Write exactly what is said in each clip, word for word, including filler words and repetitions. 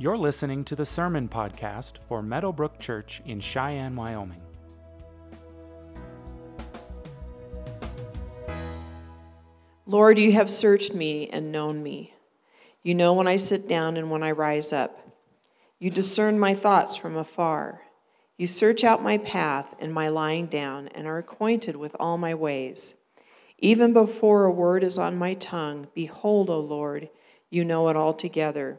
You're listening to the Sermon Podcast for Meadowbrook Church in Cheyenne, Wyoming. Lord, you have searched me and known me. You know when I sit down and when I rise up. You discern my thoughts from afar. You search out my path and my lying down and are acquainted with all my ways. Even before a word is on my tongue, behold, O Lord, you know it altogether.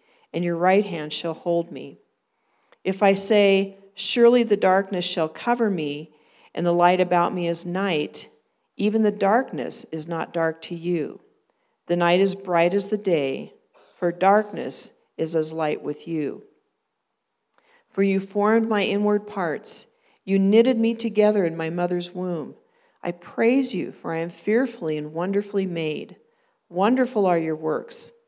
and your right hand shall hold me. If I say, surely the darkness shall cover me, and the light about me is night, even the darkness is not dark to you. The night is bright as the day, for darkness is as light with you. For you formed my inward parts. You knitted me together in my mother's womb. I praise you, for I am fearfully and wonderfully made. Wonderful are your works.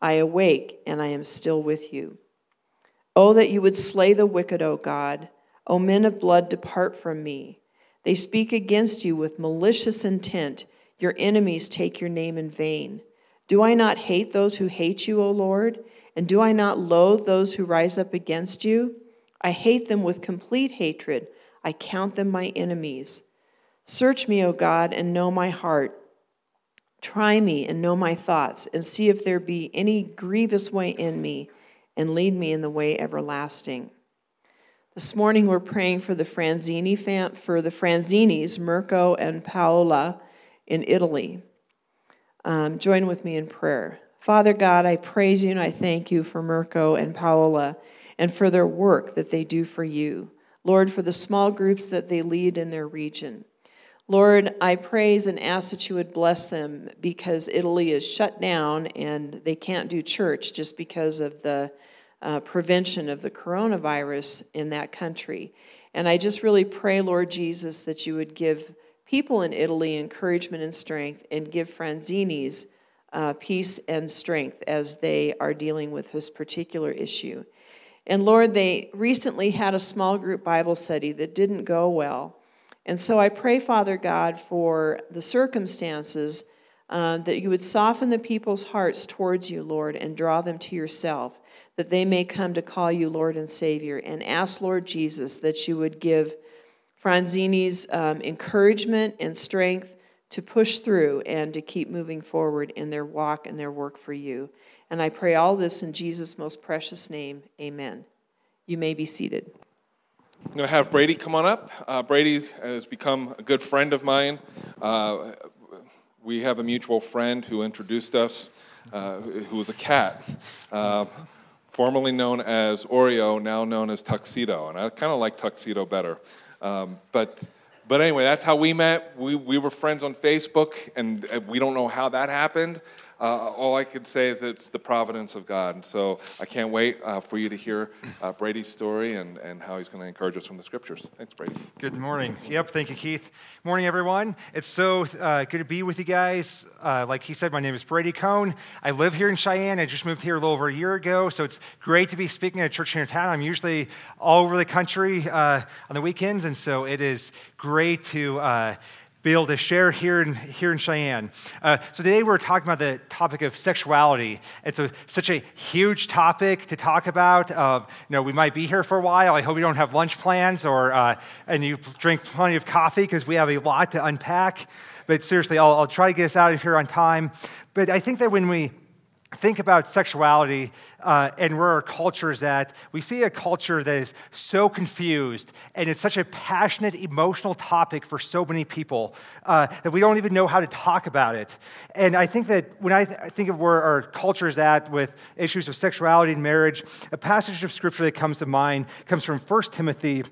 I awake, and I am still with you. Oh, that you would slay the wicked, O God. O men of blood, depart from me. They speak against you with malicious intent. Your enemies take your name in vain. Do I not hate those who hate you, O Lord? And do I not loathe those who rise up against you? I hate them with complete hatred. I count them my enemies. Search me, O God, and know my heart. Try me and know my thoughts, and see if there be any grievous way in me, and lead me in the way everlasting. This morning we're praying for the Franzini fam- for the Franzinis, Mirko and Paola, in Italy. Um, join with me in prayer. Father God, I praise you and I thank you for Mirko and Paola, and for their work that they do for you. Lord, for the small groups that they lead in their region. Lord, I praise and ask that you would bless them, because Italy is shut down and they can't do church just because of the uh, prevention of the coronavirus in that country. And I just really pray, Lord Jesus, that you would give people in Italy encouragement and strength, and give Franzini's uh, peace and strength as they are dealing with this particular issue. And Lord, they recently had a small group Bible study that didn't go well. And so I pray, Father God, for the circumstances, uh, that you would soften the people's hearts towards you, Lord, and draw them to yourself, that they may come to call you Lord and Savior. And ask, Lord Jesus, that you would give Franzini's um, encouragement and strength to push through and to keep moving forward in their walk and their work for you. And I pray all this in Jesus' most precious name. Amen. You may be seated. I'm going to have Brady come on up. Uh, Brady has become a good friend of mine. Uh, we have a mutual friend who introduced us, uh, who was a cat, uh, formerly known as Oreo, now known as Tuxedo. And I kind of like Tuxedo better. Um, but but anyway, that's how we met. We, we were friends on Facebook, and we don't know how that happened. Uh, all I could say is it's the providence of God. And so I can't wait uh, for you to hear uh, Brady's story and, and how he's going to encourage us from the Scriptures. Thanks, Brady. Good morning. Yep, thank you, Keith. Good morning, everyone. It's so uh, good to be with you guys. Uh, like he said, my name is Brady Cohn. I live here in Cheyenne. I just moved here a little over a year ago, so it's great to be speaking at a church here in town. I'm usually all over the country uh, on the weekends, and so it is great to Uh, be able to share here in, here in Cheyenne. Uh, so today we're talking about the topic of sexuality. It's a, such a huge topic to talk about. Uh, you know, we might be here for a while. I hope you don't have lunch plans, or uh, and you drink plenty of coffee, because we have a lot to unpack. But seriously, I'll, I'll try to get us out of here on time. But I think that when we think about sexuality uh, and where our culture is at, we see a culture that is so confused, and it's such a passionate, emotional topic for so many people uh, that we don't even know how to talk about it. And I think that when I, th- I think of where our culture is at with issues of sexuality and marriage, a passage of scripture that comes to mind comes from First Timothy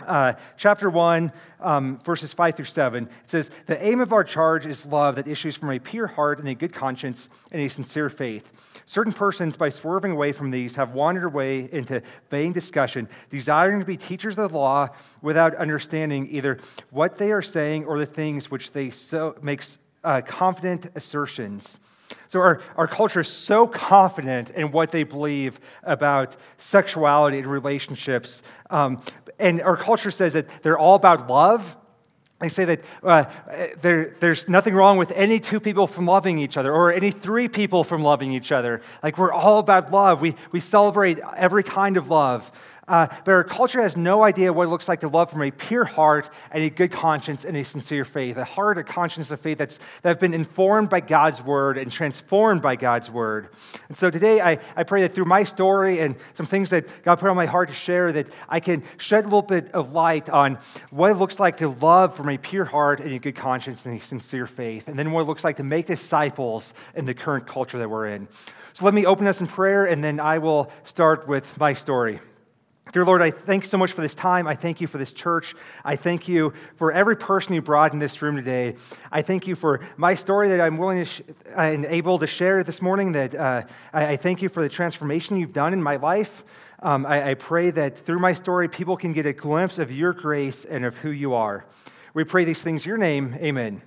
Uh, chapter one, um, verses five through seven, it says, "The aim of our charge is love that issues from a pure heart and a good conscience and a sincere faith. Certain persons, by swerving away from these, have wandered away into vain discussion, desiring to be teachers of the law without understanding either what they are saying or the things which they so make uh, confident assertions." So our, our culture is so confident in what they believe about sexuality and relationships. Um, and our culture says that they're all about love. They say that uh, there, there's nothing wrong with any two people from loving each other or any three people from loving each other. Like, we're all about love. We, we celebrate every kind of love. Uh, but our culture has no idea what it looks like to love from a pure heart and a good conscience and a sincere faith, a heart, a conscience of faith that's that have been informed by God's word and transformed by God's word. And so today I, I pray that through my story and some things that God put on my heart to share, that I can shed a little bit of light on what it looks like to love from a pure heart and a good conscience and a sincere faith, and then what it looks like to make disciples in the current culture that we're in. So let me open us in prayer, and then I will start with my story. Dear Lord, I thank you so much for this time. I thank you for this church. I thank you for every person you brought in this room today. I thank you for my story that I'm willing to sh- and able to share this morning. That uh, I-, I thank you for the transformation you've done in my life. Um, I-, I pray that through my story, people can get a glimpse of your grace and of who you are. We pray these things in your name. Amen.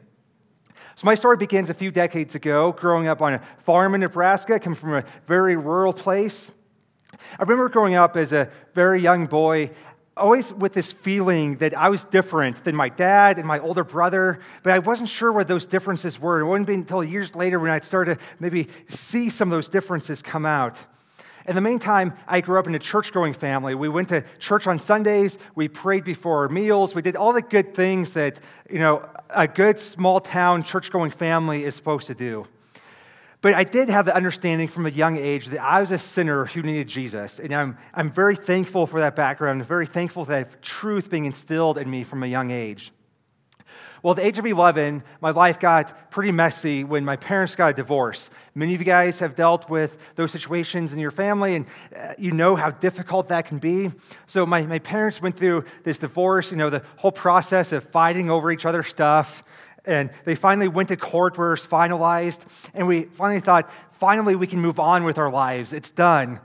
So my story begins a few decades ago, growing up on a farm in Nebraska, coming from a very rural place. I remember growing up as a very young boy, always with this feeling that I was different than my dad and my older brother, but I wasn't sure what those differences were. It wouldn't be until years later when I'd start to maybe see some of those differences come out. In the meantime, I grew up in a church-going family. We went to church on Sundays. We prayed before our meals. We did all the good things that, you know, a good small-town church-going family is supposed to do. But I did have the understanding from a young age that I was a sinner who needed Jesus. And I'm I'm very thankful for that background. I'm very thankful for that truth being instilled in me from a young age. Well, at the age of eleven, my life got pretty messy when my parents got a divorce. Many of you guys have dealt with those situations in your family, and you know how difficult that can be. So my, my parents went through this divorce, you know, the whole process of fighting over each other's stuff. And they finally went to court where it was finalized, and we finally thought, finally we can move on with our lives. It's done.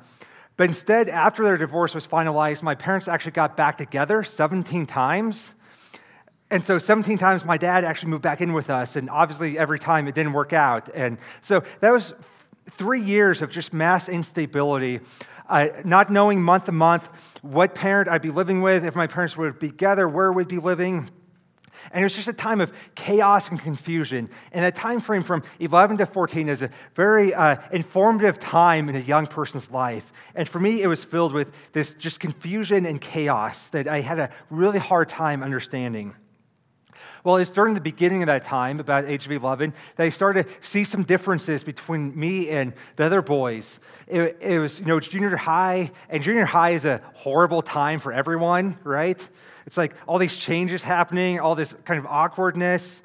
But instead, after their divorce was finalized, my parents actually got back together seventeen times. And so seventeen times my dad actually moved back in with us, and obviously every time it didn't work out. And so that was three years of just mass instability, uh, not knowing month to month what parent I'd be living with, if my parents would be together, where we'd be living. And it was just a time of chaos and confusion. And that time frame from eleven to fourteen is a very uh, informative time in a young person's life. And for me, it was filled with this just confusion and chaos that I had a really hard time understanding. Well, it's during the beginning of that time, about age of eleven, that I started to see some differences between me and the other boys. It, it was, you know, junior high, and junior high is a horrible time for everyone, right? It's like all these changes happening, all this kind of awkwardness.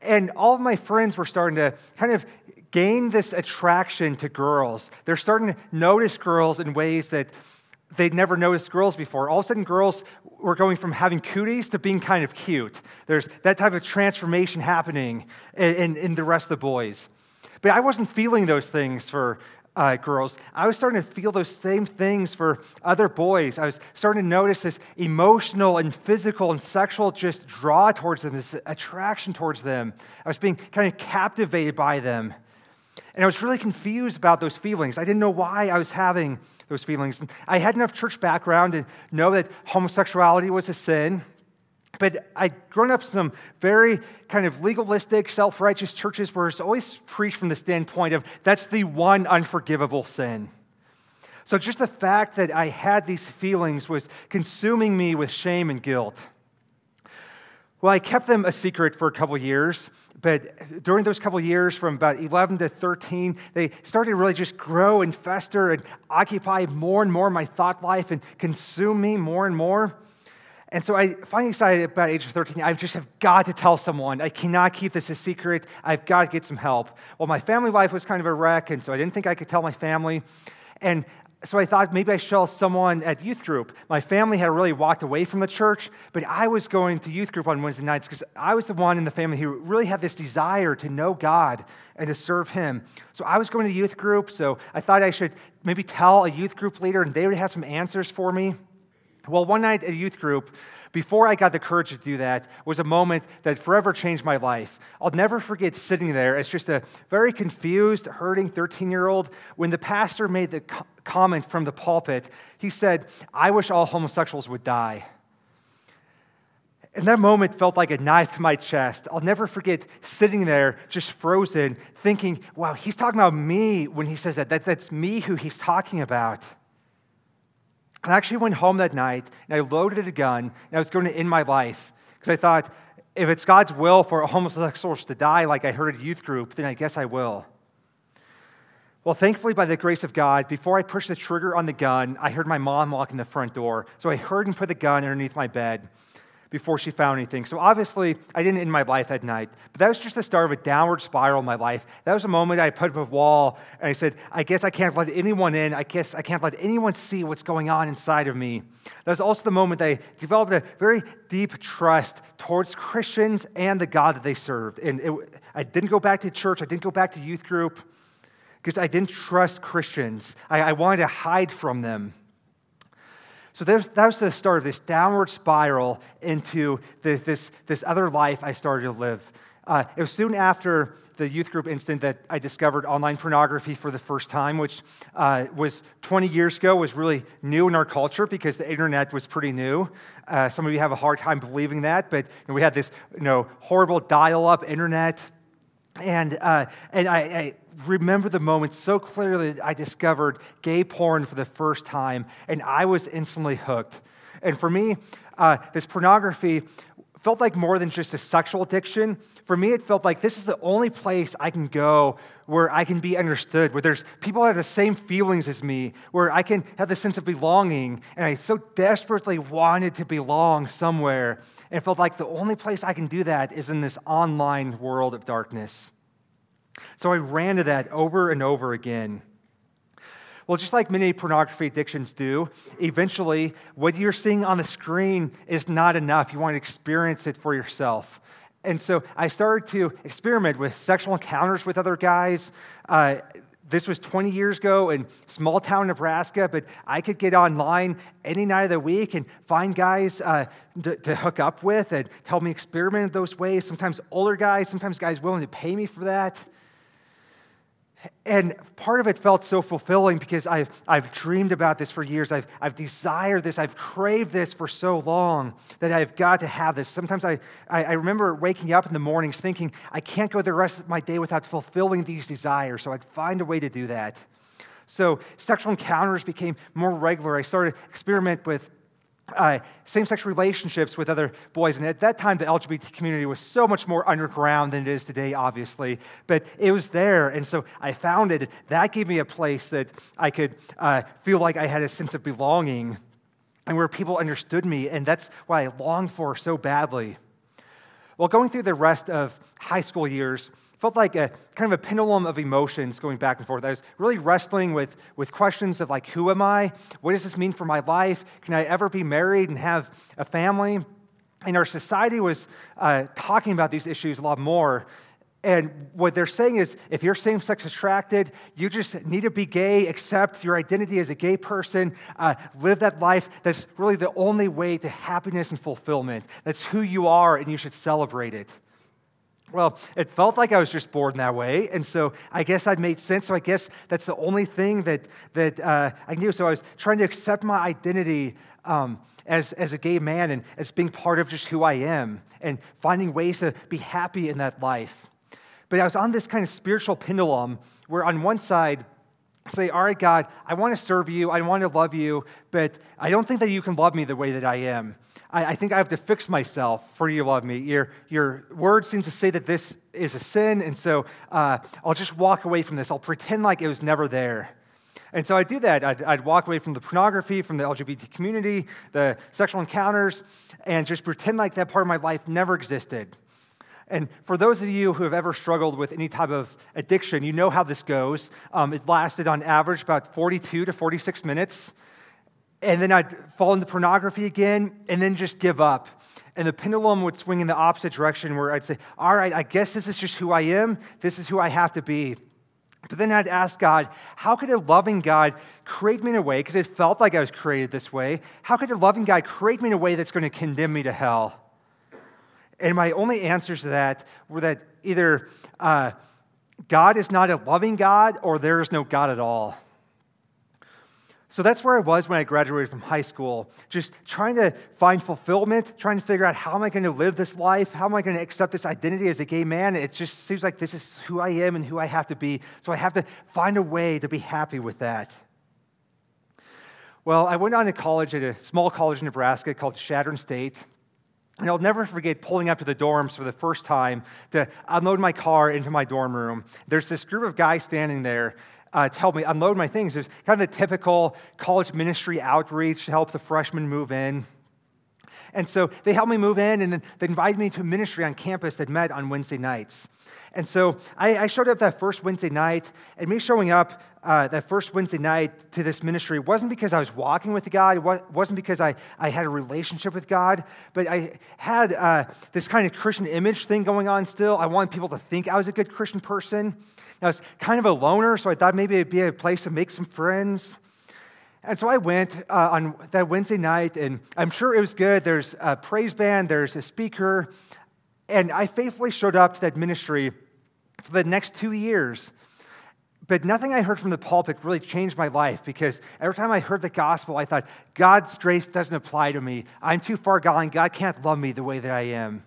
And all of my friends were starting to kind of gain this attraction to girls. They're starting to notice girls in ways that they'd never noticed girls before. All of a sudden, girls were going from having cooties to being kind of cute. There's that type of transformation happening in, in, in the rest of the boys. But I wasn't feeling those things for uh, girls. I was starting to feel those same things for other boys. I was starting to notice this emotional and physical and sexual just draw towards them, this attraction towards them. I was being kind of captivated by them. And I was really confused about those feelings. I didn't know why I was having those feelings. And I had enough church background to know that homosexuality was a sin, but I'd grown up in some very kind of legalistic, self-righteous churches where it's always preached from the standpoint of that's the one unforgivable sin. So just the fact that I had these feelings was consuming me with shame and guilt. Well, I kept them a secret for a couple years, but during those couple years, from about eleven to thirteen, they started to really just grow and fester and occupy more and more my thought life and consume me more and more. And so I finally decided about age thirteen, I just have got to tell someone. I cannot keep this a secret. I've got to get some help. Well, my family life was kind of a wreck, and so I didn't think I could tell my family. And so I thought maybe I should tell someone at youth group. My family had really walked away from the church, but I was going to youth group on Wednesday nights because I was the one in the family who really had this desire to know God and to serve Him. So I was going to youth group, so I thought I should maybe tell a youth group leader, and they would have some answers for me. Well, one night at a youth group, before I got the courage to do that, was a moment that forever changed my life. I'll never forget sitting there as just a very confused, hurting thirteen-year-old when the pastor made the co- comment from the pulpit. He said, "I wish all homosexuals would die." And that moment felt like a knife to my chest. I'll never forget sitting there just frozen, thinking, wow, he's talking about me when he says that. that that's me who he's talking about. And I actually went home that night, and I loaded a gun, and I was going to end my life. Because I thought, if it's God's will for homosexuals to die like I heard at a youth group, then I guess I will. Well, thankfully, by the grace of God, before I pushed the trigger on the gun, I heard my mom walk in the front door. So I heard and put the gun underneath my bed before she found anything. So obviously, I didn't end my life that night. But that was just the start of a downward spiral in my life. That was a moment I put up a wall, and I said, I guess I can't let anyone in. I guess I can't let anyone see what's going on inside of me. That was also the moment I developed a very deep trust towards Christians and the God that they served. And it, I didn't go back to church. I didn't go back to youth group because I didn't trust Christians. I, I wanted to hide from them. So that was the start of this downward spiral into this, this, this other life I started to live. Uh, it was soon after the youth group incident that I discovered online pornography for the first time, which uh, was twenty years ago, was really new in our culture because the internet was pretty new. Uh, some of you have a hard time believing that, but we had this you know, horrible dial-up internet. And uh, and I, I remember the moment so clearly that I discovered gay porn for the first time, and I was instantly hooked. And for me, uh, this pornography felt like more than just a sexual addiction. For me, it felt like this is the only place I can go where I can be understood, where there's people who have the same feelings as me, where I can have the sense of belonging. And I so desperately wanted to belong somewhere, and felt like the only place I can do that is in this online world of darkness. So I ran to that over and over again. Well, just like many pornography addictions do, eventually what you're seeing on the screen is not enough. You want to experience it for yourself. And so I started to experiment with sexual encounters with other guys. Uh, this was twenty years ago in small town Nebraska, but I could get online any night of the week and find guys uh, to, to hook up with and help me experiment in those ways. Sometimes older guys, sometimes guys willing to pay me for that. And part of it felt so fulfilling because I've, I've dreamed about this for years. I've, I've desired this. I've craved this for so long that I've got to have this. Sometimes I, I, I remember waking up in the mornings thinking, I can't go the rest of my day without fulfilling these desires. So I'd find a way to do that. So sexual encounters became more regular. I started to experiment with Uh, same-sex relationships with other boys. And at that time, the L G B T community was so much more underground than it is today, obviously. But it was there, and so I found it. That gave me a place that I could uh, feel like I had a sense of belonging and where people understood me, and that's what I longed for so badly. Well, going through the rest of high school years felt like a kind of a pendulum of emotions going back and forth. I was really wrestling with, with questions of like, who am I? What does this mean for my life? Can I ever be married and have a family? And our society was uh, talking about these issues a lot more. And what they're saying is, if you're same-sex attracted, you just need to be gay, accept your identity as a gay person, uh, live that life. That's really the only way to happiness and fulfillment. That's who you are, and you should celebrate it. Well, it felt like I was just born that way, and so I guess I'd made sense, so I guess that's the only thing that that uh, I knew. So I was trying to accept my identity um, as, as a gay man and as being part of just who I am and finding ways to be happy in that life. But I was on this kind of spiritual pendulum where on one side, say, all right, God, I want to serve you, I want to love you, but I don't think that you can love me the way that I am. I, I think I have to fix myself for you to love me. Your, your word seems to say that this is a sin, and so uh, I'll just walk away from this. I'll pretend like it was never there. And so I'd do that. I'd, I'd walk away from the pornography, from the L G B T community, the sexual encounters, and just pretend like that part of my life never existed. And for those of you who have ever struggled with any type of addiction, you know how this goes. Um, it lasted on average about forty-two to forty-six minutes. And then I'd fall into pornography again and then just give up. And the pendulum would swing in the opposite direction where I'd say, all right, I guess this is just who I am. This is who I have to be. But then I'd ask God, how could a loving God create me in a way, because it felt like I was created this way, how could a loving God create me in a way that's going to condemn me to hell? And my only answers to that were that either uh, God is not a loving God or there is no God at all. So that's where I was when I graduated from high school, just trying to find fulfillment, trying to figure out how am I going to live this life, how am I going to accept this identity as a gay man. It just seems like this is who I am and who I have to be, so I have to find a way to be happy with that. Well, I went on to college at a small college in Nebraska called Chadron State, and I'll never forget pulling up to the dorms for the first time to unload my car into my dorm room. There's this group of guys standing there, Uh, to help me unload my things. It was kind of the typical college ministry outreach to help the freshmen move in. And so they helped me move in, and then they invited me to a ministry on campus that met on Wednesday nights. And so I, I showed up that first Wednesday night, and me showing up uh, that first Wednesday night to this ministry wasn't because I was walking with God, it wasn't because I, I had a relationship with God, but I had uh, this kind of Christian image thing going on still. I wanted people to think I was a good Christian person. And I was kind of a loner, so I thought maybe it'd be a place to make some friends. And so I went uh, on that Wednesday night, and I'm sure it was good. There's a praise band, there's a speaker, and I faithfully showed up to that ministry for the next two years. But nothing I heard from the pulpit really changed my life, because every time I heard the gospel, I thought, God's grace doesn't apply to me. I'm too far gone. God can't love me the way that I am.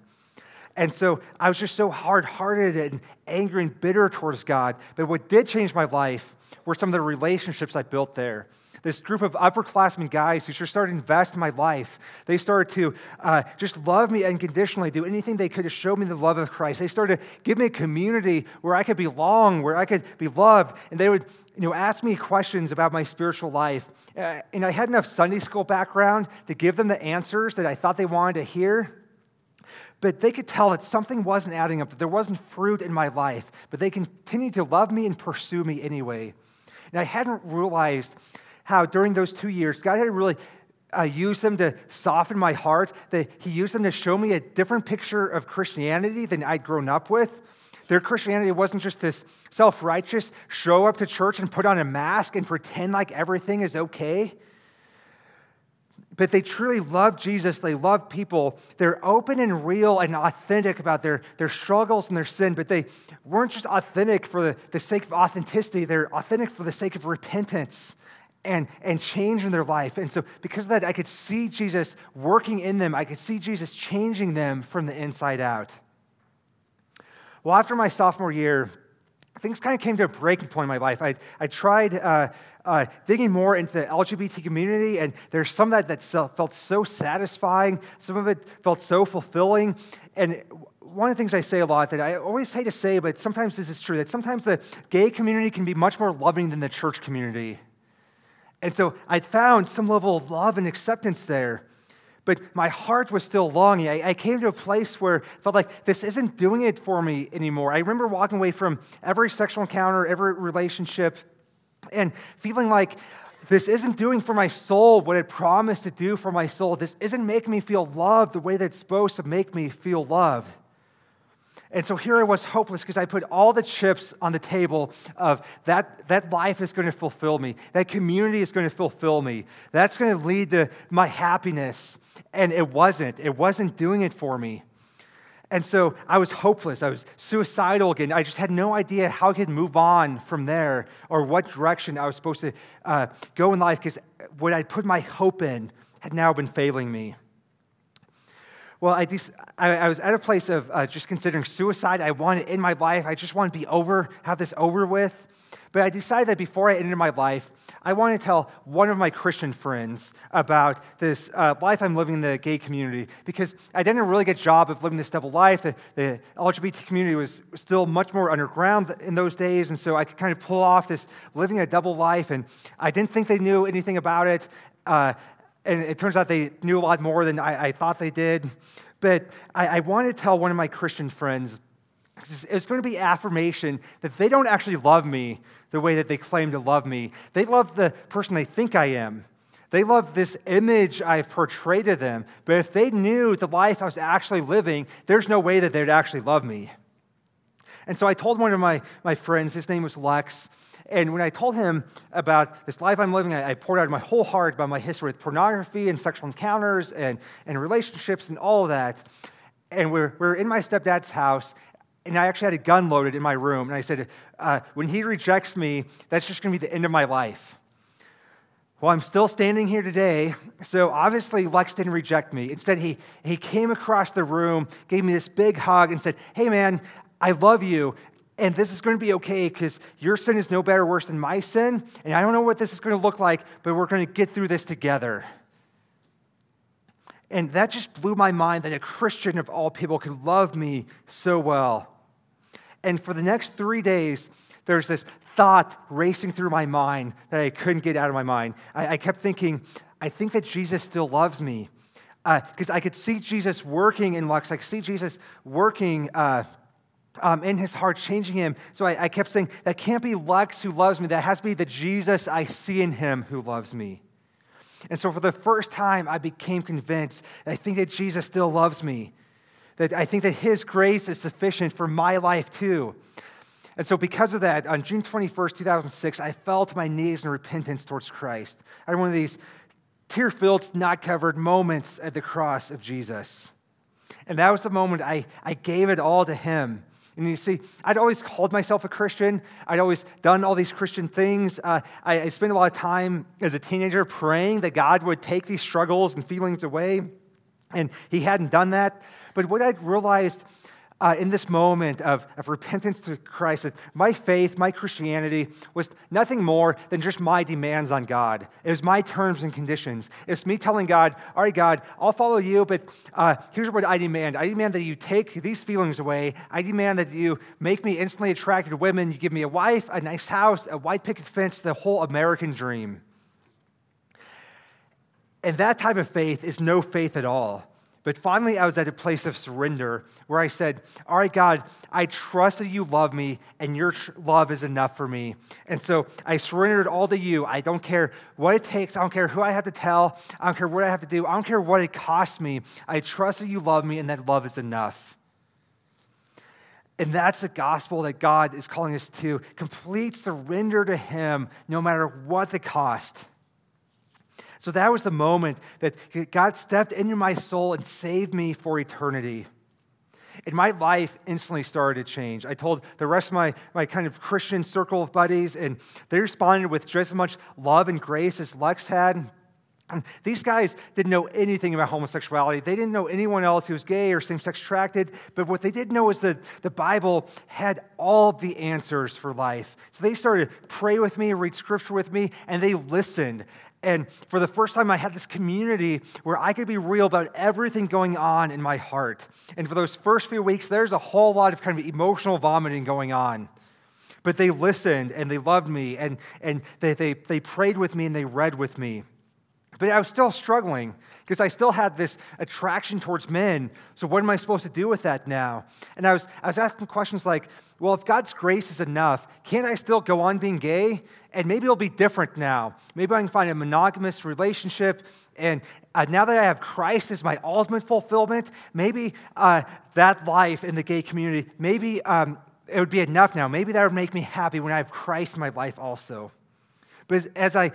And so I was just so hard-hearted and angry and bitter towards God. But what did change my life were some of the relationships I built there. This group of upperclassmen guys who just started to invest in my life. They started to uh, just love me unconditionally, do anything they could to show me the love of Christ. They started to give me a community where I could belong, where I could be loved. And they would, you know, ask me questions about my spiritual life. Uh, and I had enough Sunday school background to give them the answers that I thought they wanted to hear. But they could tell that something wasn't adding up, that there wasn't fruit in my life. But they continued to love me and pursue me anyway. And I hadn't realized how during those two years, God had really uh, used them to soften my heart, that he used them to show me a different picture of Christianity than I'd grown up with. Their Christianity wasn't just this self-righteous, show up to church and put on a mask and pretend like everything is okay. But they truly love Jesus, they love people. They're open and real and authentic about their, their struggles and their sin, but they weren't just authentic for the, the sake of authenticity, they're authentic for the sake of repentance. And, and change in their life. And so because of that, I could see Jesus working in them. I could see Jesus changing them from the inside out. Well, after my sophomore year, things kind of came to a breaking point in my life. I, I tried uh, uh, digging more into the L G B T community, and there's some of that that felt so satisfying. Some of it felt so fulfilling. And one of the things I say a lot that I always hate to say, but sometimes this is true, that sometimes the gay community can be much more loving than the church community. And so I found some level of love and acceptance there, but my heart was still longing. I, I came to a place where I felt like this isn't doing it for me anymore. I remember walking away from every sexual encounter, every relationship, and feeling like this isn't doing for my soul what it promised to do for my soul. This isn't making me feel loved the way that it's supposed to make me feel loved. And so here I was hopeless because I put all the chips on the table of that that life is going to fulfill me. That community is going to fulfill me. That's going to lead to my happiness. And it wasn't. It wasn't doing it for me. And so I was hopeless. I was suicidal again. I just had no idea how I could move on from there or what direction I was supposed to uh, go in life, because what I'd put my hope in had now been failing me. Well, I, de- I, I was at a place of uh, just considering suicide. I wanted to end my life. I just wanted to be over, have this over with. But I decided that before I ended my life, I want to tell one of my Christian friends about this uh, life I'm living in the gay community, because I did a really good job of living this double life. The, the L G B T community was still much more underground in those days, and so I could kind of pull off this living a double life, and I didn't think they knew anything about it, uh, and it turns out they knew a lot more than I, I thought they did. But I, I want to tell one of my Christian friends, because it's going to be affirmation that they don't actually love me the way that they claim to love me. They love the person they think I am. They love this image I've portrayed of them. But if they knew the life I was actually living, there's no way that they'd actually love me. And so I told one of my, my friends, his name was Lex, and when I told him about this life I'm living, I, I poured out my whole heart about my history with pornography and sexual encounters and, and relationships and all of that. And we're, we're in my stepdad's house, and I actually had a gun loaded in my room. And I said, uh, when he rejects me, that's just going to be the end of my life. Well, I'm still standing here today, so obviously Lex didn't reject me. Instead, he, he came across the room, gave me this big hug, and said, hey, man, I love you. And this is going to be okay, because your sin is no better or worse than my sin. And I don't know what this is going to look like, but we're going to get through this together. And that just blew my mind that a Christian of all people could love me so well. And for the next three days, there's this thought racing through my mind that I couldn't get out of my mind. I, I kept thinking, I think that Jesus still loves me. Because uh, I could see Jesus working in Lux. I could see Jesus working uh, Um, in his heart, changing him. So I, I kept saying, that can't be Lex who loves me. That has to be the Jesus I see in him who loves me. And so for the first time, I became convinced that I think that Jesus still loves me. That I think that his grace is sufficient for my life too. And so because of that, on June twenty-first, two thousand six, I fell to my knees in repentance towards Christ. I had one of these tear-filled, snot-covered moments at the cross of Jesus. And that was the moment I, I gave it all to him. And you see, I'd always called myself a Christian. I'd always done all these Christian things. Uh, I, I spent a lot of time as a teenager praying that God would take these struggles and feelings away, and he hadn't done that. But what I realized uh, in this moment of, of repentance to Christ, that my faith, my Christianity, was nothing more than just my demands on God. It was my terms and conditions. It's me telling God, all right, God, I'll follow you, but uh, here's what I demand. I demand that you take these feelings away. I demand that you make me instantly attracted to women. You give me a wife, a nice house, a white picket fence, the whole American dream. And that type of faith is no faith at all. But finally, I was at a place of surrender where I said, all right, God, I trust that you love me and your tr- love is enough for me. And so I surrendered all to you. I don't care what it takes. I don't care who I have to tell. I don't care what I have to do. I don't care what it costs me. I trust that you love me and that love is enough. And that's the gospel that God is calling us to, complete surrender to him no matter what the cost. So that was the moment that God stepped into my soul and saved me for eternity. And my life instantly started to change. I told the rest of my, my kind of Christian circle of buddies, and they responded with just as much love and grace as Lex had. And these guys didn't know anything about homosexuality. They didn't know anyone else who was gay or same-sex attracted. But what they did know is that the Bible had all the answers for life. So they started to pray with me, read scripture with me, and they listened. And for the first time, I had this community where I could be real about everything going on in my heart. And for those first few weeks, there's a whole lot of kind of emotional vomiting going on. But they listened, and they loved me, and, and they, they, they prayed with me, and they read with me. But I was still struggling because I still had this attraction towards men. So what am I supposed to do with that now? And I was I was asking questions like, well, if God's grace is enough, can't I still go on being gay? And maybe it'll be different now. Maybe I can find a monogamous relationship. And uh, now that I have Christ as my ultimate fulfillment, maybe uh, that life in the gay community, maybe um, it would be enough now. Maybe that would make me happy when I have Christ in my life also. But as I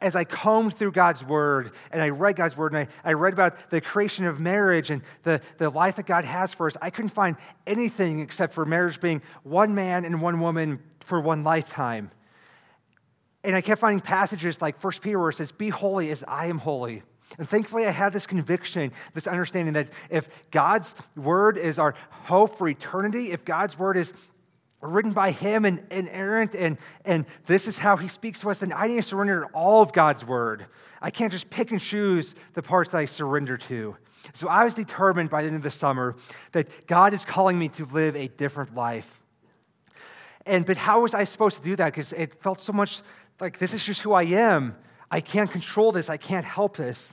as I combed through God's Word, and I read God's Word, and I, I read about the creation of marriage and the, the life that God has for us, I couldn't find anything except for marriage being one man and one woman for one lifetime. And I kept finding passages like First Peter where it says, be holy as I am holy. And thankfully I had this conviction, this understanding that if God's Word is our hope for eternity, if God's Word is written by him and, and inerrant, and, and this is how he speaks to us, then I need to surrender to all of God's word. I can't just pick and choose the parts that I surrender to. So I was determined by the end of the summer that God is calling me to live a different life. And but how was I supposed to do that? Because it felt so much like this is just who I am. I can't control this. I can't help this.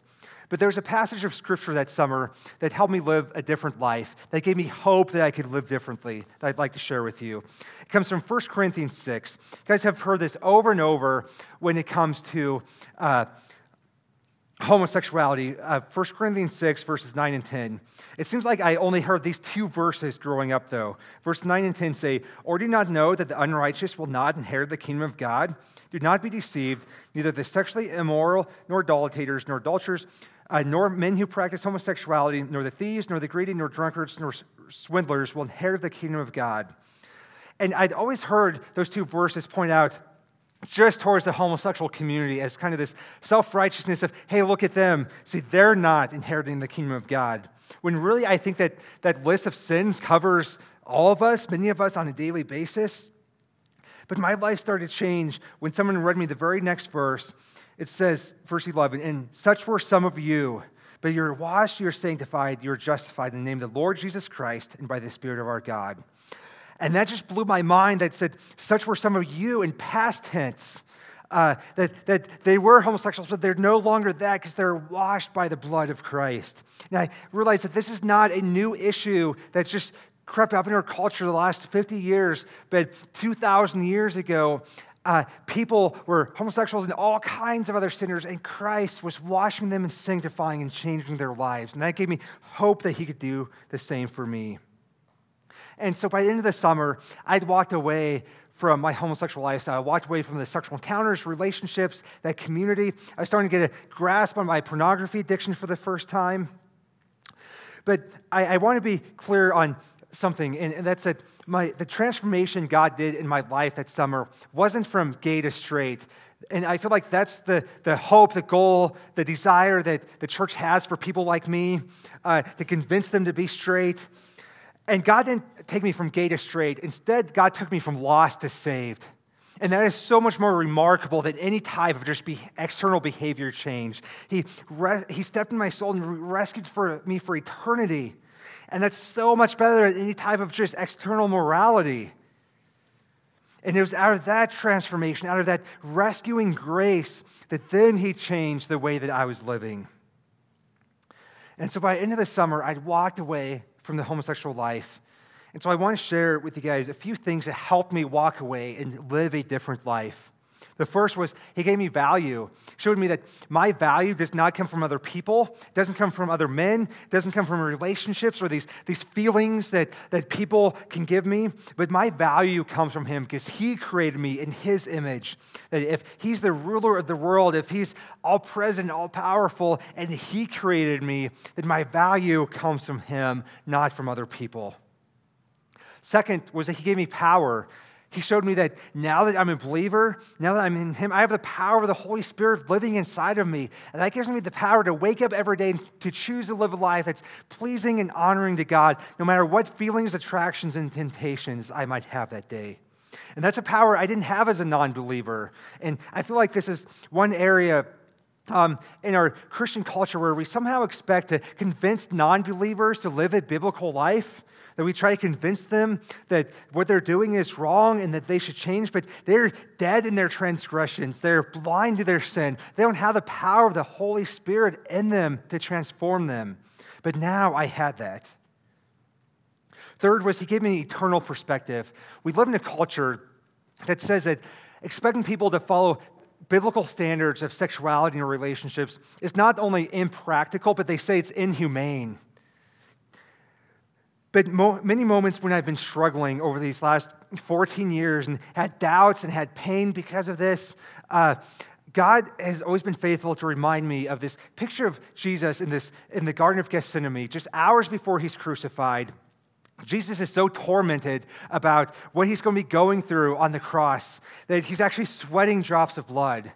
But there was a passage of scripture that summer that helped me live a different life, that gave me hope that I could live differently, that I'd like to share with you. It comes from First Corinthians six. You guys have heard this over and over when it comes to uh, homosexuality. Uh, First Corinthians six, verses nine and ten. It seems like I only heard these two verses growing up, though. Verse nine and ten say, "Or do you not know that the unrighteous will not inherit the kingdom of God? Do not be deceived, neither the sexually immoral, nor idolaters, nor adulterers, Uh, nor men who practice homosexuality, nor the thieves, nor the greedy, nor drunkards, nor swindlers will inherit the kingdom of God." And I'd always heard those two verses point out just towards the homosexual community as kind of this self-righteousness of, hey, look at them. See, they're not inheriting the kingdom of God. When really I think that that list of sins covers all of us, many of us on a daily basis. But my life started to change when someone read me the very next verse. It says, verse eleven, "And such were some of you, but you're washed, you're sanctified, you're justified in the name of the Lord Jesus Christ and by the Spirit of our God." And that just blew my mind. That said, such were some of you in past tense, uh, that, that they were homosexuals, but they're no longer that because they're washed by the blood of Christ. And I realized that this is not a new issue that's just crept up in our culture the last fifty years, but two thousand years ago, Uh, people were homosexuals and all kinds of other sinners, and Christ was washing them and sanctifying and changing their lives. And that gave me hope that he could do the same for me. And so by the end of the summer, I'd walked away from my homosexual lifestyle. I walked away from the sexual encounters, relationships, that community. I was starting to get a grasp on my pornography addiction for the first time. But I, I want to be clear on something, and, and that's that my the transformation God did in my life that summer wasn't from gay to straight. And I feel like that's the, the hope, the goal, the desire that the church has for people like me, uh, to convince them to be straight. And God didn't take me from gay to straight. Instead, God took me from lost to saved. And that is so much more remarkable than any type of just be external behavior change. He, res- he stepped in my soul and rescued for me for eternity. And that's so much better than any type of just external morality. And it was out of that transformation, out of that rescuing grace, that then he changed the way that I was living. And so by the end of the summer, I'd walked away from the homosexual life. And so I want to share with you guys a few things that helped me walk away and live a different life. The first was he gave me value, showed me that my value does not come from other people, doesn't come from other men, doesn't come from relationships or these, these feelings that, that people can give me, but my value comes from him because he created me in his image. That if he's the ruler of the world, if he's all-present, all-powerful, and he created me, then my value comes from him, not from other people. Second was that he gave me power. He showed me that now that I'm a believer, now that I'm in him, I have the power of the Holy Spirit living inside of me. And that gives me the power to wake up every day and to choose to live a life that's pleasing and honoring to God, no matter what feelings, attractions, and temptations I might have that day. And that's a power I didn't have as a non-believer. And I feel like this is one area Um, in our Christian culture where we somehow expect to convince non-believers to live a biblical life, that we try to convince them that what they're doing is wrong and that they should change, but they're dead in their transgressions. They're blind to their sin. They don't have the power of the Holy Spirit in them to transform them. But now I had that. Third was he gave me an eternal perspective. We live in a culture that says that expecting people to follow biblical standards of sexuality and relationships is not only impractical, but they say it's inhumane. But mo- many moments when I've been struggling over these last fourteen years and had doubts and had pain because of this, uh, God has always been faithful to remind me of this picture of Jesus in this in the Garden of Gethsemane, just hours before he's crucified. Jesus is so tormented about what he's going to be going through on the cross that he's actually sweating drops of blood.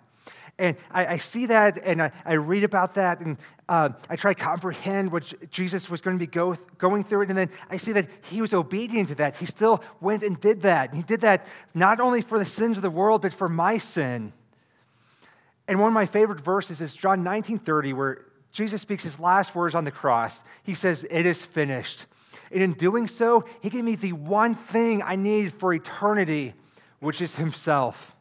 And I, I see that, and I, I read about that, and uh, I try to comprehend what Jesus was going to be go, going through it. And then I see that he was obedient to that. He still went and did that. And he did that not only for the sins of the world, but for my sin. And one of my favorite verses is John nineteen thirty, where Jesus speaks his last words on the cross. He says, "It is finished." And in doing so, he gave me the one thing I need for eternity, which is himself.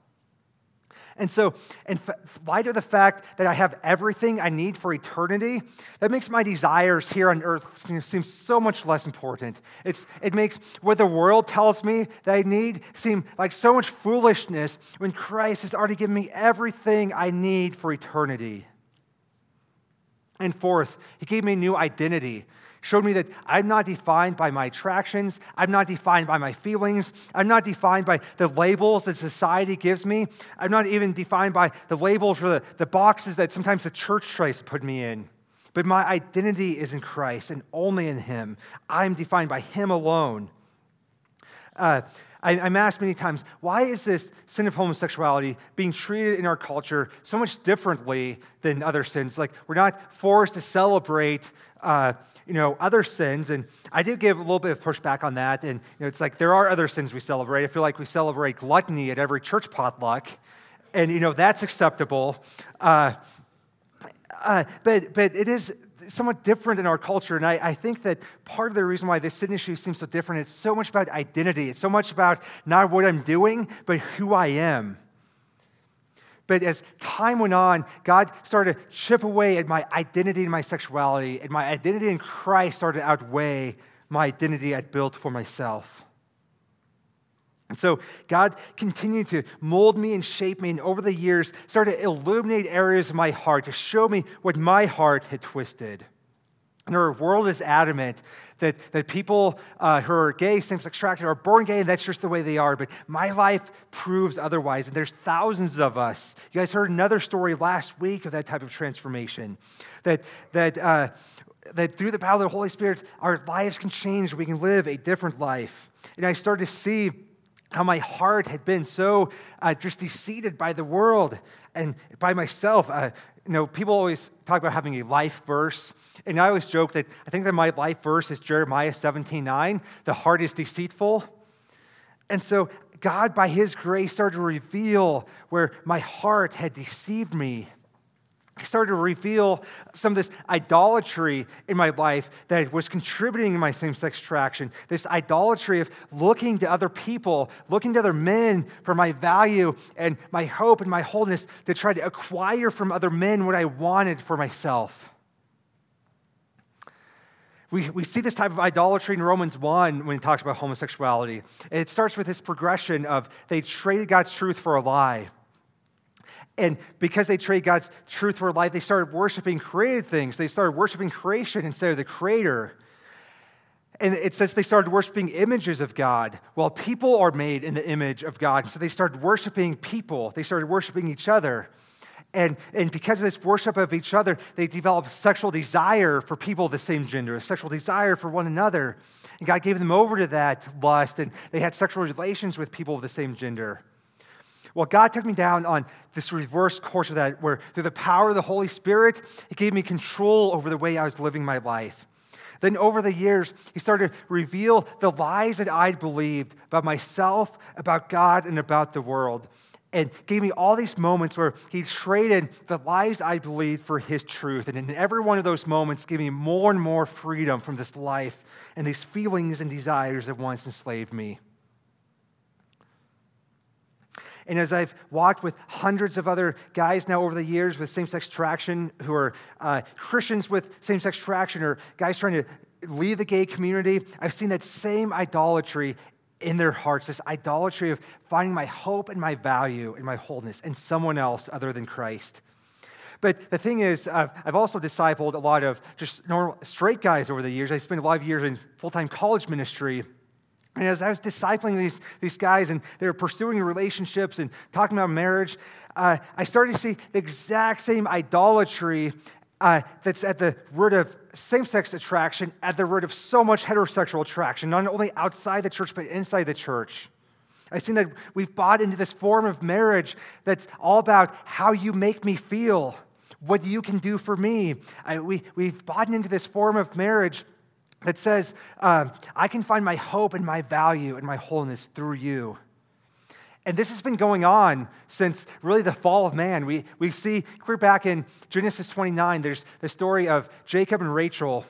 And so, in light of the fact that I have everything I need for eternity, that makes my desires here on earth seem so much less important. It's, it makes what the world tells me that I need seem like so much foolishness when Christ has already given me everything I need for eternity. And fourth, he gave me a new identity. Showed me that I'm not defined by my attractions. I'm not defined by my feelings. I'm not defined by the labels that society gives me. I'm not even defined by the labels or the, the boxes that sometimes the church tries to put me in. But my identity is in Christ and only in him. I'm defined by him alone. Uh, I, I'm asked many times, why is this sin of homosexuality being treated in our culture so much differently than other sins? Like, we're not forced to celebrate Uh, you know, other sins, and I do give a little bit of pushback on that, and you know, it's like there are other sins we celebrate. I feel like we celebrate gluttony at every church potluck, and you know, that's acceptable, uh, uh, but but it is somewhat different in our culture, and I, I think that part of the reason why this sin issue seems so different, it's so much about identity. It's so much about not what I'm doing, but who I am. But as time went on, God started to chip away at my identity and my sexuality, and my identity in Christ started to outweigh my identity I'd built for myself. And so God continued to mold me and shape me, and over the years started to illuminate areas of my heart to show me what my heart had twisted. And our world is adamant that, that people uh, who are gay, same-sex attracted, are born gay, and that's just the way they are. But my life proves otherwise, and there's thousands of us. You guys heard another story last week of that type of transformation, that, that, uh, that through the power of the Holy Spirit, our lives can change. We can live a different life. And I started to see how my heart had been so uh, just deceived by the world and by myself. Uh, you know, people always talk about having a life verse, and I always joke that I think that my life verse is Jeremiah seventeen nine, the heart is deceitful. And so God, by his grace, started to reveal where my heart had deceived me. He started to reveal some of this idolatry in my life that was contributing to my same-sex attraction, this idolatry of looking to other people, looking to other men for my value and my hope and my wholeness, to try to acquire from other men what I wanted for myself. We, we see this type of idolatry in Romans one when it talks about homosexuality. It starts with this progression of they traded God's truth for a lie. And because they traded God's truth for life, they started worshiping created things. They started worshiping creation instead of the Creator. And it says they started worshiping images of God. Well, people are made in the image of God. So they started worshiping people. They started worshiping each other. And, and because of this worship of each other, they developed sexual desire for people of the same gender, sexual desire for one another. And God gave them over to that lust, and they had sexual relations with people of the same gender. Well, God took me down on this reverse course of that, where through the power of the Holy Spirit, it gave me control over the way I was living my life. Then over the years, he started to reveal the lies that I'd believed about myself, about God, and about the world, and gave me all these moments where he traded the lies I believed for his truth. And in every one of those moments, gave me more and more freedom from this life and these feelings and desires that once enslaved me. And as I've walked with hundreds of other guys now over the years with same-sex attraction who are uh, Christians with same-sex attraction or guys trying to leave the gay community, I've seen that same idolatry in their hearts, this idolatry of finding my hope and my value and my wholeness in someone else other than Christ. But the thing is, uh, I've also discipled a lot of just normal straight guys over the years. I spent a lot of years in full-time college ministry. And as I was discipling these, these guys and they were pursuing relationships and talking about marriage, uh, I started to see the exact same idolatry uh, that's at the root of same-sex attraction, at the root of so much heterosexual attraction, not only outside the church, but inside the church. I've seen that we've bought into this form of marriage that's all about how you make me feel, what you can do for me. I, we, we've bought into this form of marriage that says, um, I can find my hope and my value and my wholeness through you. And this has been going on since really the fall of man. We, we see clear back in Genesis twenty-nine, there's the story of Jacob and Rachel.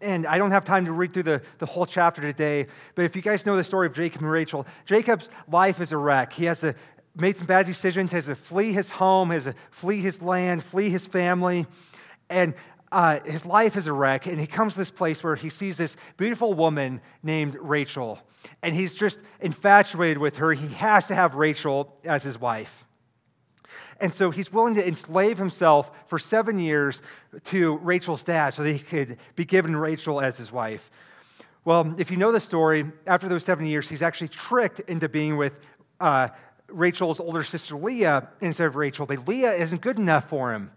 And I don't have time to read through the, the whole chapter today, but if you guys know the story of Jacob and Rachel, Jacob's life is a wreck. He has to, made some bad decisions, has to flee his home, has to flee his land, flee his family, and uh, his life is a wreck. And he comes to this place where he sees this beautiful woman named Rachel, and he's just infatuated with her. He has to have Rachel as his wife. And so he's willing to enslave himself for seven years to Rachel's dad so that he could be given Rachel as his wife. Well, if you know the story, after those seven years, he's actually tricked into being with uh, Rachel's older sister Leah instead of Rachel. But Leah isn't good enough for him.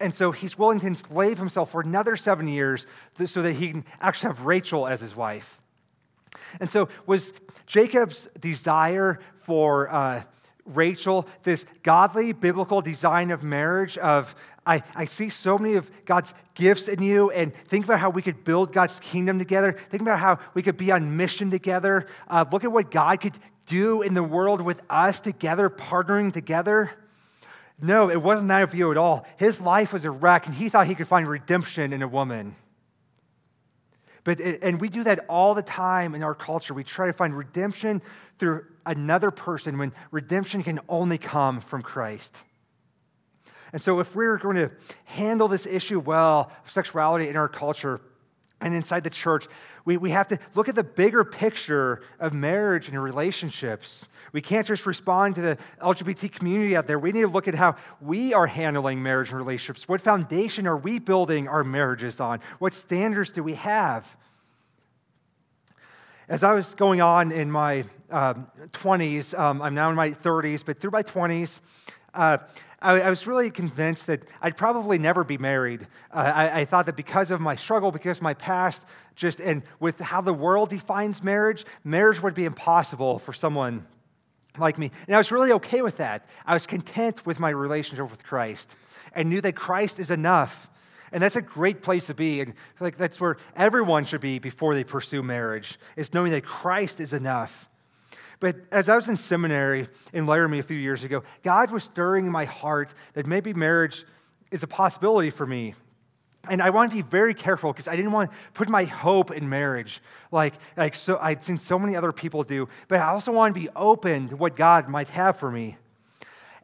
And so he's willing to enslave himself for another seven years so that he can actually have Rachel as his wife. And so was Jacob's desire for uh, Rachel this godly, biblical design of marriage of, I, I see so many of God's gifts in you, and think about how we could build God's kingdom together. Think about how we could be on mission together. Uh, look at what God could do in the world with us together, partnering together. No, it wasn't that view at all. His life was a wreck, and he thought he could find redemption in a woman. But, and we do that all the time in our culture. We try to find redemption through another person when redemption can only come from Christ. And so if we're going to handle this issue well, sexuality in our culture and inside the church, we, we have to look at the bigger picture of marriage and relationships. We can't just respond to the L G B T community out there. We need to look at how we are handling marriage and relationships. What foundation are we building our marriages on? What standards do we have? As I was going on in my um, twenties, um, I'm now in my thirties, but through my twenties, uh, I, I was really convinced that I'd probably never be married. Uh, I, I thought that because of my struggle, because of my past, just and with how the world defines marriage, marriage would be impossible for someone like me. And I was really okay with that. I was content with my relationship with Christ and knew that Christ is enough. And that's a great place to be. And like that's where everyone should be before they pursue marriage, is knowing that Christ is enough. But as I was in seminary in Laramie a few years ago, God was stirring my heart that maybe marriage is a possibility for me. And I wanted to be very careful because I didn't want to put my hope in marriage like, like so I'd seen so many other people do. But I also wanted to be open to what God might have for me.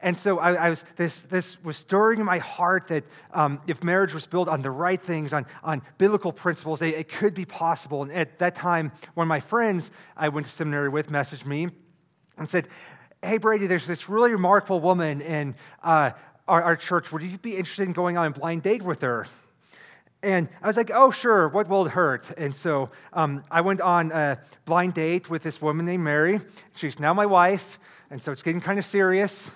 And so I, I was this this was stirring in my heart that um, if marriage was built on the right things, on, on biblical principles, it, it could be possible. And at that time, one of my friends I went to seminary with messaged me and said, "Hey, Brady, there's this really remarkable woman in uh, our, our church. Would you be interested in going on a blind date with her?" And I was like, "Oh, sure, what will it hurt?" And so um, I went on a blind date with this woman named Mary. She's now my wife, and so it's getting kind of serious.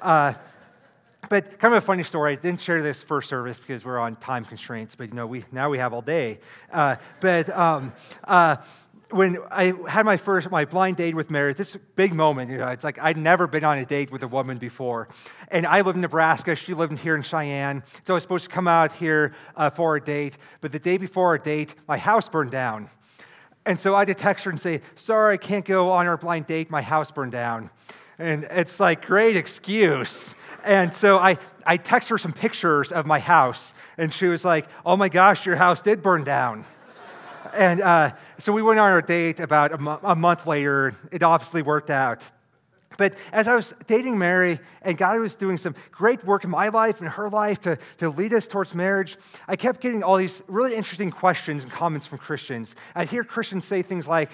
Uh, but kind of a funny story. I didn't share this first service because we're on time constraints, but you know, we now we have all day. Uh, but um, uh, when I had my first, my blind date with Mary, this big moment, you know, it's like I'd never been on a date with a woman before. And I live in Nebraska. She lived here in Cheyenne. So I was supposed to come out here uh, for a date. But the day before our date, my house burned down. And so I had to text her and say, "Sorry, I can't go on our blind date. My house burned down." And it's like, great excuse. And so I, I text her some pictures of my house. And she was like, "Oh my gosh, your house did burn down." And uh, so we went on our date about a, mo- a month later. It obviously worked out. But as I was dating Mary, and God was doing some great work in my life and her life to, to lead us towards marriage, I kept getting all these really interesting questions and comments from Christians. I'd hear Christians say things like,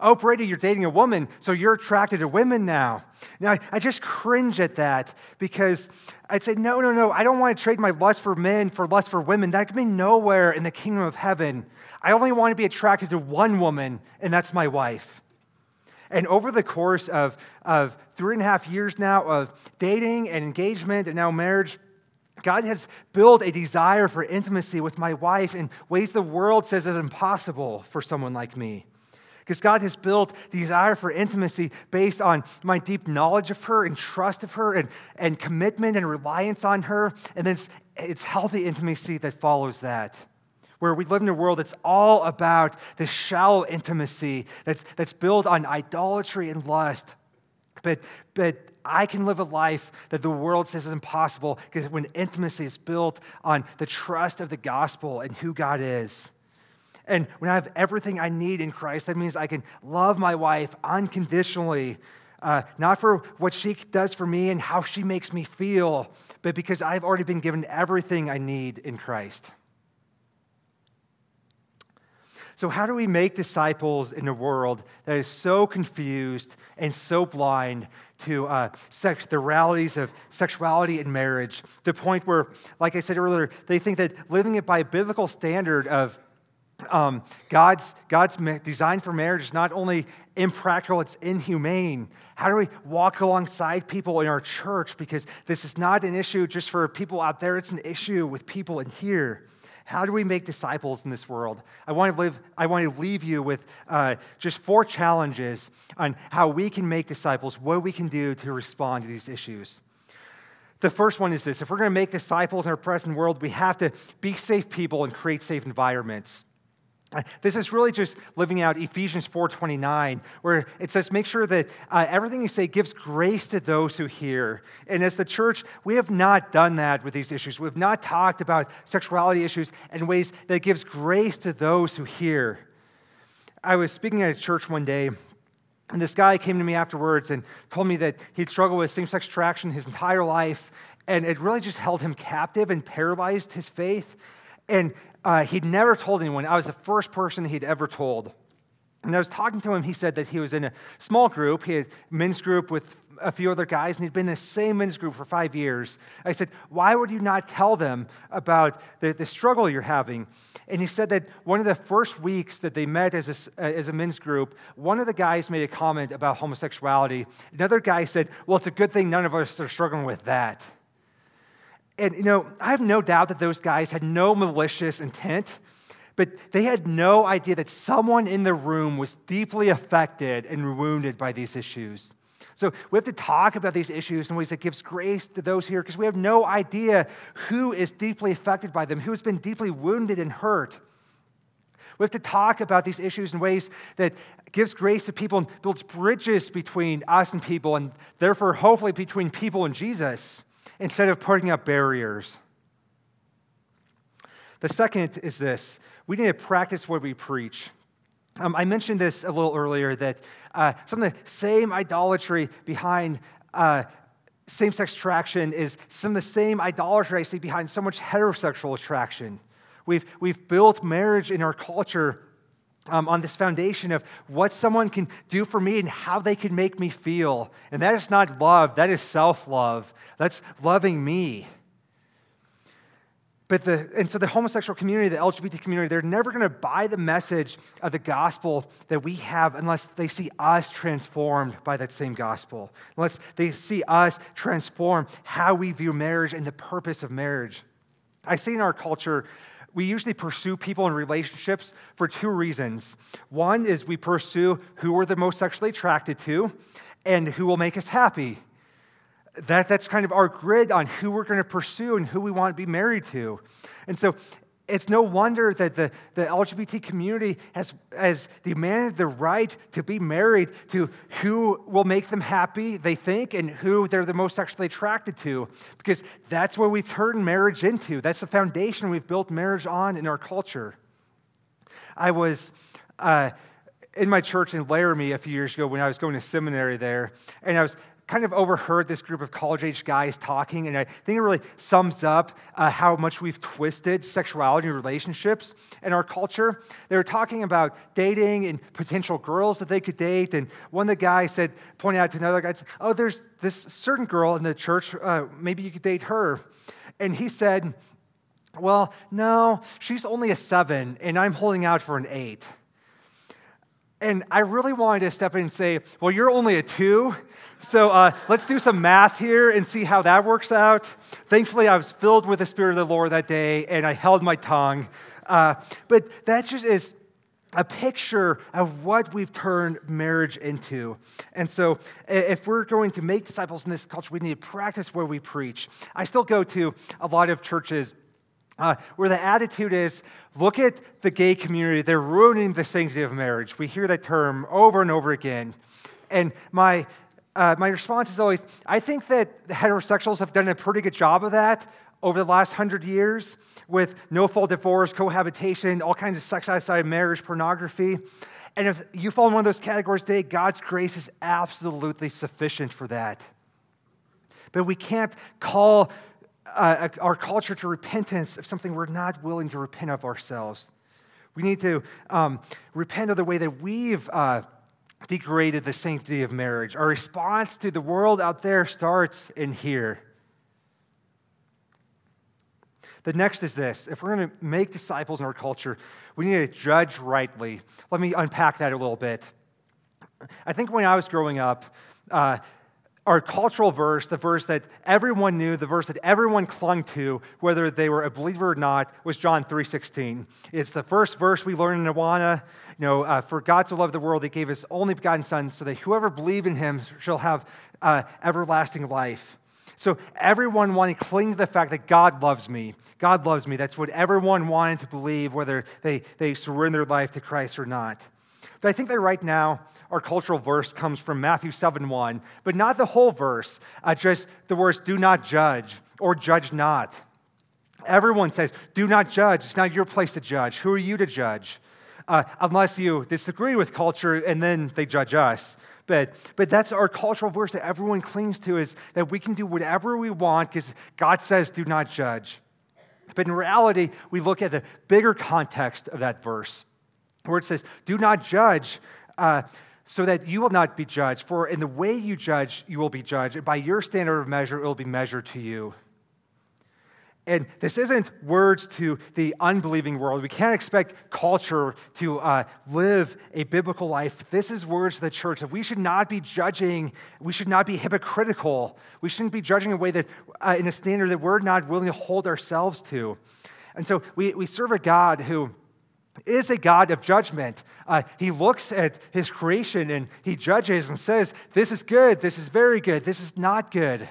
"Oh, Brady, you're dating a woman, so you're attracted to women now." Now, I, I just cringe at that because I'd say, no, no, no, I don't want to trade my lust for men for lust for women. That could be nowhere in the kingdom of heaven. I only want to be attracted to one woman, and that's my wife. And over the course of, of three and a half years now of dating and engagement and now marriage, God has built a desire for intimacy with my wife in ways the world says is impossible for someone like me. Because God has built the desire for intimacy based on my deep knowledge of her and trust of her and, and commitment and reliance on her. And it's, it's healthy intimacy that follows that. Where we live in a world that's all about this shallow intimacy that's, that's built on idolatry and lust. But, but I can live a life that the world says is impossible because when intimacy is built on the trust of the gospel and who God is. And when I have everything I need in Christ, that means I can love my wife unconditionally, uh, not for what she does for me and how she makes me feel, but because I've already been given everything I need in Christ. So how do we make disciples in a world that is so confused and so blind to uh, sex, the realities of sexuality and marriage, to the point where, like I said earlier, they think that living it by a biblical standard of um, God's, God's design for marriage is not only impractical, it's inhumane. How do we walk alongside people in our church? Because this is not an issue just for people out there. It's an issue with people in here. How do we make disciples in this world? I want to live, I want to leave you with uh, just four challenges on how we can make disciples, what we can do to respond to these issues. The first one is this. If we're going to make disciples in our present world, we have to be safe people and create safe environments. This is really just living out Ephesians four twenty-nine, where it says, make sure that uh, everything you say gives grace to those who hear. And as the church, we have not done that with these issues. We have not talked about sexuality issues in ways that gives grace to those who hear. I was speaking at a church one day, and this guy came to me afterwards and told me that he'd struggled with same-sex attraction his entire life, and it really just held him captive and paralyzed his faith. And uh, he'd never told anyone. I was the first person he'd ever told. And I was talking to him. He said that he was in a small group. He had a men's group with a few other guys, and he'd been in the same men's group for five years. I said, why would you not tell them about the, the struggle you're having? And he said that one of the first weeks that they met as a, as a men's group, one of the guys made a comment about homosexuality. Another guy said, well, it's a good thing none of us are struggling with that. And, you know, I have no doubt that those guys had no malicious intent, but they had no idea that someone in the room was deeply affected and wounded by these issues. So we have to talk about these issues in ways that gives grace to those here because we have no idea who is deeply affected by them, who has been deeply wounded and hurt. We have to talk about these issues in ways that gives grace to people and builds bridges between us and people and therefore hopefully between people and Jesus, instead of putting up barriers. The second is this. We need to practice what we preach. Um, I mentioned this a little earlier, that uh, some of the same idolatry behind uh, same-sex attraction is some of the same idolatry I see behind so much heterosexual attraction. We've, we've built marriage in our culture Um, on this foundation of what someone can do for me and how they can make me feel. And that is not love. That is self-love. That's loving me. But the and so the homosexual community, the L G B T community, they're never going to buy the message of the gospel that we have unless they see us transformed by that same gospel, unless they see us transform how we view marriage and the purpose of marriage. I see in our culture, we usually pursue people in relationships for two reasons. One is we pursue who we're the most sexually attracted to and who will make us happy. That, that's kind of our grid on who we're going to pursue and who we want to be married to. And so it's no wonder that the, the L G B T community has, has demanded the right to be married to who will make them happy, they think, and who they're the most sexually attracted to, because that's where we've turned marriage into. That's the foundation we've built marriage on in our culture. I was uh, in my church in Laramie a few years ago when I was going to seminary there, and I was kind of overheard this group of college-age guys talking, and I think it really sums up uh, how much we've twisted sexuality and relationships in our culture. They were talking about dating and potential girls that they could date, and one of the guys said, pointed out to another guy, oh, there's this certain girl in the church, uh, maybe you could date her. And he said, well, no, she's only a seven, and I'm holding out for an eight. And I really wanted to step in and say, well, you're only a two, so uh, let's do some math here and see how that works out. Thankfully, I was filled with the Spirit of the Lord that day, and I held my tongue. Uh, but that just is a picture of what we've turned marriage into. And so if we're going to make disciples in this culture, we need to practice where we preach. I still go to a lot of churches uh, where the attitude is, look at the gay community. They're ruining the sanctity of marriage. We hear that term over and over again. And my uh, my response is always, I think that heterosexuals have done a pretty good job of that over the last hundred years, with no-fault divorce, cohabitation, all kinds of sex outside of marriage, pornography. And if you fall in one of those categories today, God's grace is absolutely sufficient for that. But we can't call uh, our culture to repentance of something we're not willing to repent of ourselves. We need to um, repent of the way that we've uh, degraded the sanctity of marriage. Our response to the world out there starts in here. The next is this. If we're going to make disciples in our culture, we need to judge rightly. Let me unpack that a little bit. I think when I was growing up, uh, our cultural verse, the verse that everyone knew, the verse that everyone clung to, whether they were a believer or not, was John three sixteen. It's the first verse we learn in Awana. You know, uh, for God so loved the world, He gave His only begotten Son, so that whoever believes in Him shall have uh, everlasting life. So everyone wanted to cling to the fact that God loves me. God loves me. That's what everyone wanted to believe, whether they, they surrender their life to Christ or not. But I think that right now, our cultural verse comes from Matthew seven one, but not the whole verse, uh, just the words, do not judge or judge not. Everyone says, do not judge. It's not your place to judge. Who are you to judge? Uh, unless you disagree with culture, and then they judge us. But, but that's our cultural verse that everyone clings to, is that we can do whatever we want because God says, do not judge. But in reality, we look at the bigger context of that verse where it says, do not judge uh, so that you will not be judged. For in the way you judge, you will be judged. And by your standard of measure, it will be measured to you. And this isn't words to the unbelieving world. We can't expect culture to uh, live a biblical life. This is words to the church that we should not be judging. We should not be hypocritical. We shouldn't be judging in a way that, uh, in a standard that we're not willing to hold ourselves to. And so we, we serve a God who is a God of judgment. Uh, he looks at His creation and He judges and says, this is good, this is very good, this is not good.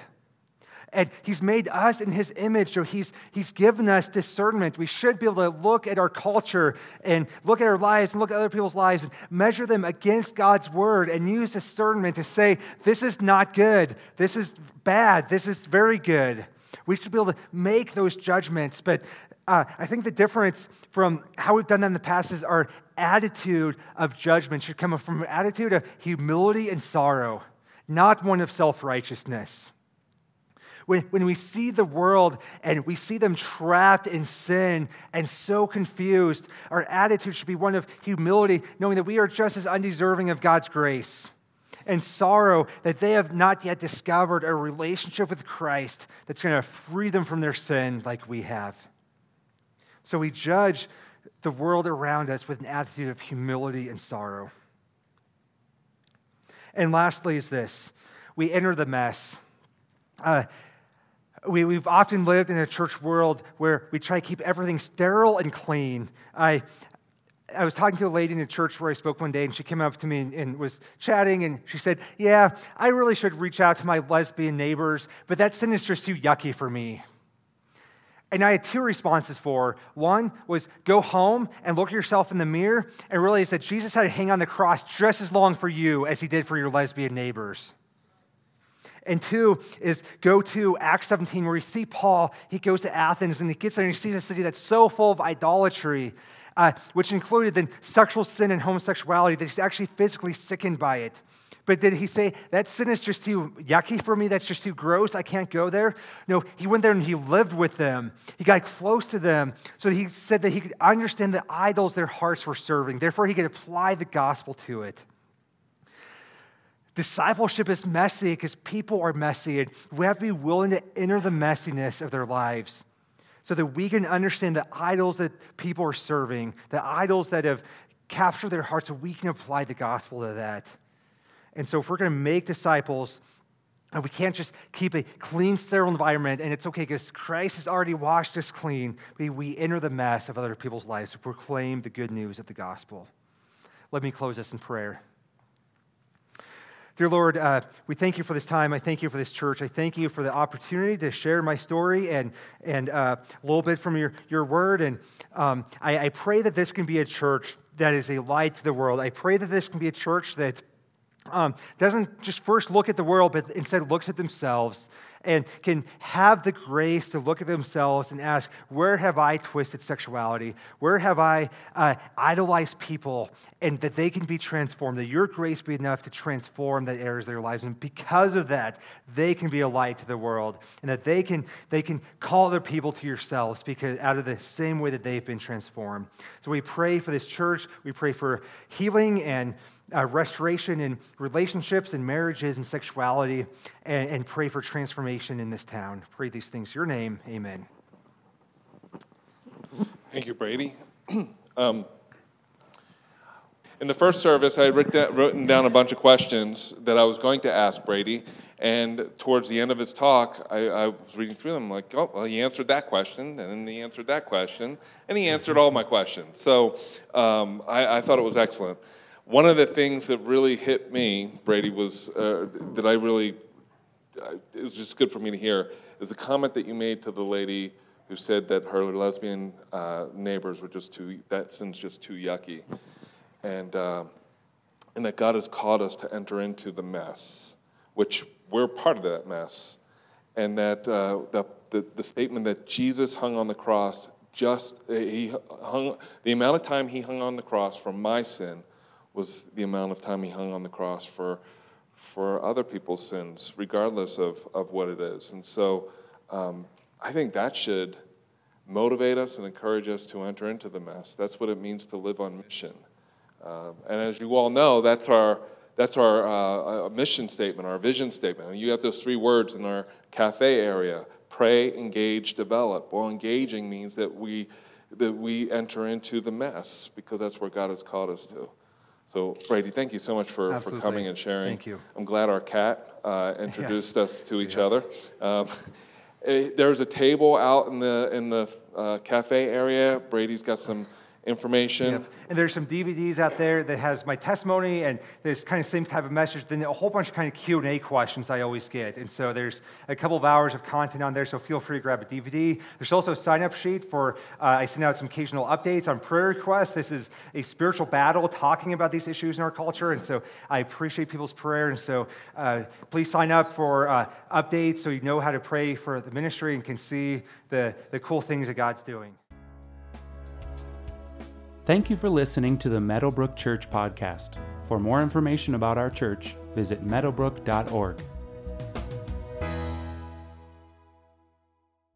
And He's made us in His image, so he's, he's given us discernment. We should be able to look at our culture and look at our lives and look at other people's lives and measure them against God's word and use discernment to say, this is not good, this is bad, this is very good. We should be able to make those judgments. But uh, I think the difference from how we've done that in the past is our attitude of judgment should come from an attitude of humility and sorrow, not one of self-righteousness. When, when we see the world and we see them trapped in sin and so confused, our attitude should be one of humility, knowing that we are just as undeserving of God's grace, and sorrow that they have not yet discovered a relationship with Christ that's going to free them from their sin like we have. So we judge the world around us with an attitude of humility and sorrow. And lastly is this. We enter the mess. Uh, We, we've often lived in a church world where we try to keep everything sterile and clean. I I was talking to a lady in a church where I spoke one day, and she came up to me and, and was chatting, and she said, yeah, I really should reach out to my lesbian neighbors, but that sin is just too yucky for me. And I had two responses for her. One was, go home and look at yourself in the mirror and realize that Jesus had to hang on the cross just as long for you as He did for your lesbian neighbors. And two is go to Acts seventeen, where you see Paul. He goes to Athens, and he gets there, and he sees a city that's so full of idolatry, uh, which included then sexual sin and homosexuality, that he's actually physically sickened by it. But did he say, that sin is just too yucky for me, that's just too gross, I can't go there? No, he went there and he lived with them. He got close to them. So he said that he could understand the idols their hearts were serving. Therefore, he could apply the gospel to it. Discipleship is messy because people are messy, and we have to be willing to enter the messiness of their lives so that we can understand the idols that people are serving, the idols that have captured their hearts, so we can apply the gospel to that. And so if we're going to make disciples, and we can't just keep a clean, sterile environment, and it's okay because Christ has already washed us clean, but we enter the mess of other people's lives to proclaim the good news of the gospel. Let me close us in prayer. Dear Lord, uh, we thank you for this time. I thank you for this church. I thank you for the opportunity to share my story and and uh, a little bit from your, your word. And um, I, I pray that this can be a church that is a light to the world. I pray that this can be a church that um, doesn't just first look at the world, but instead looks at themselves and can have the grace to look at themselves and ask, where have I twisted sexuality? Where have I uh, idolized people? And that they can be transformed, that your grace be enough to transform the areas of their lives. And because of that, they can be a light to the world, and that they can they can call other people to yourselves because out of the same way that they've been transformed. So we pray for this church. We pray for healing and Uh, restoration in relationships and marriages and sexuality, and, and pray for transformation in this town. Pray these things in your name. Amen. Thank you, Brady. um, in the first service, I had written down a bunch of questions that I was going to ask Brady, and towards the end of his talk, I, I was reading through them. I'm like, oh, well, he answered that question, and then he answered that question, and he answered all my questions. So um, I, I thought it was excellent. One of the things that really hit me, Brady, was uh, that I really, uh, it was just good for me to hear, is the comment that you made to the lady who said that her lesbian uh, neighbors were just too, that sin's just too yucky. And, uh, and that God has called us to enter into the mess, which we're part of that mess. And that uh, the, the, the statement that Jesus hung on the cross, just, uh, he hung, the amount of time he hung on the cross for my sin was the amount of time he hung on the cross for for other people's sins, regardless of, of what it is. And so um, I think that should motivate us and encourage us to enter into the mess. That's what it means to live on mission. Uh, and as you all know, that's our that's our uh, mission statement, our vision statement. And you have those three words in our cafe area: pray, engage, develop. Well, engaging means that we that we enter into the mess, because that's where God has called us to. So, Brady, thank you so much for, for coming and sharing. Thank you. I'm glad our cat uh, introduced yes. us to each yeah. other. Um, it, there's a table out in the in the uh, cafe area. Brady's got some information. Yep. And there's some D V Ds out there that has my testimony and this kind of same type of message. Then a whole bunch of kind of Q and A questions I always get. And so there's a couple of hours of content on there, so feel free to grab a D V D. There's also a sign-up sheet for, uh, I send out some occasional updates on prayer requests. This is a spiritual battle talking about these issues in our culture. And so I appreciate people's prayer. And so uh, please sign up for uh, updates so you know how to pray for the ministry and can see the, the cool things that God's doing. Thank you for listening to the Meadowbrook Church podcast. For more information about our church, visit meadowbrook dot org.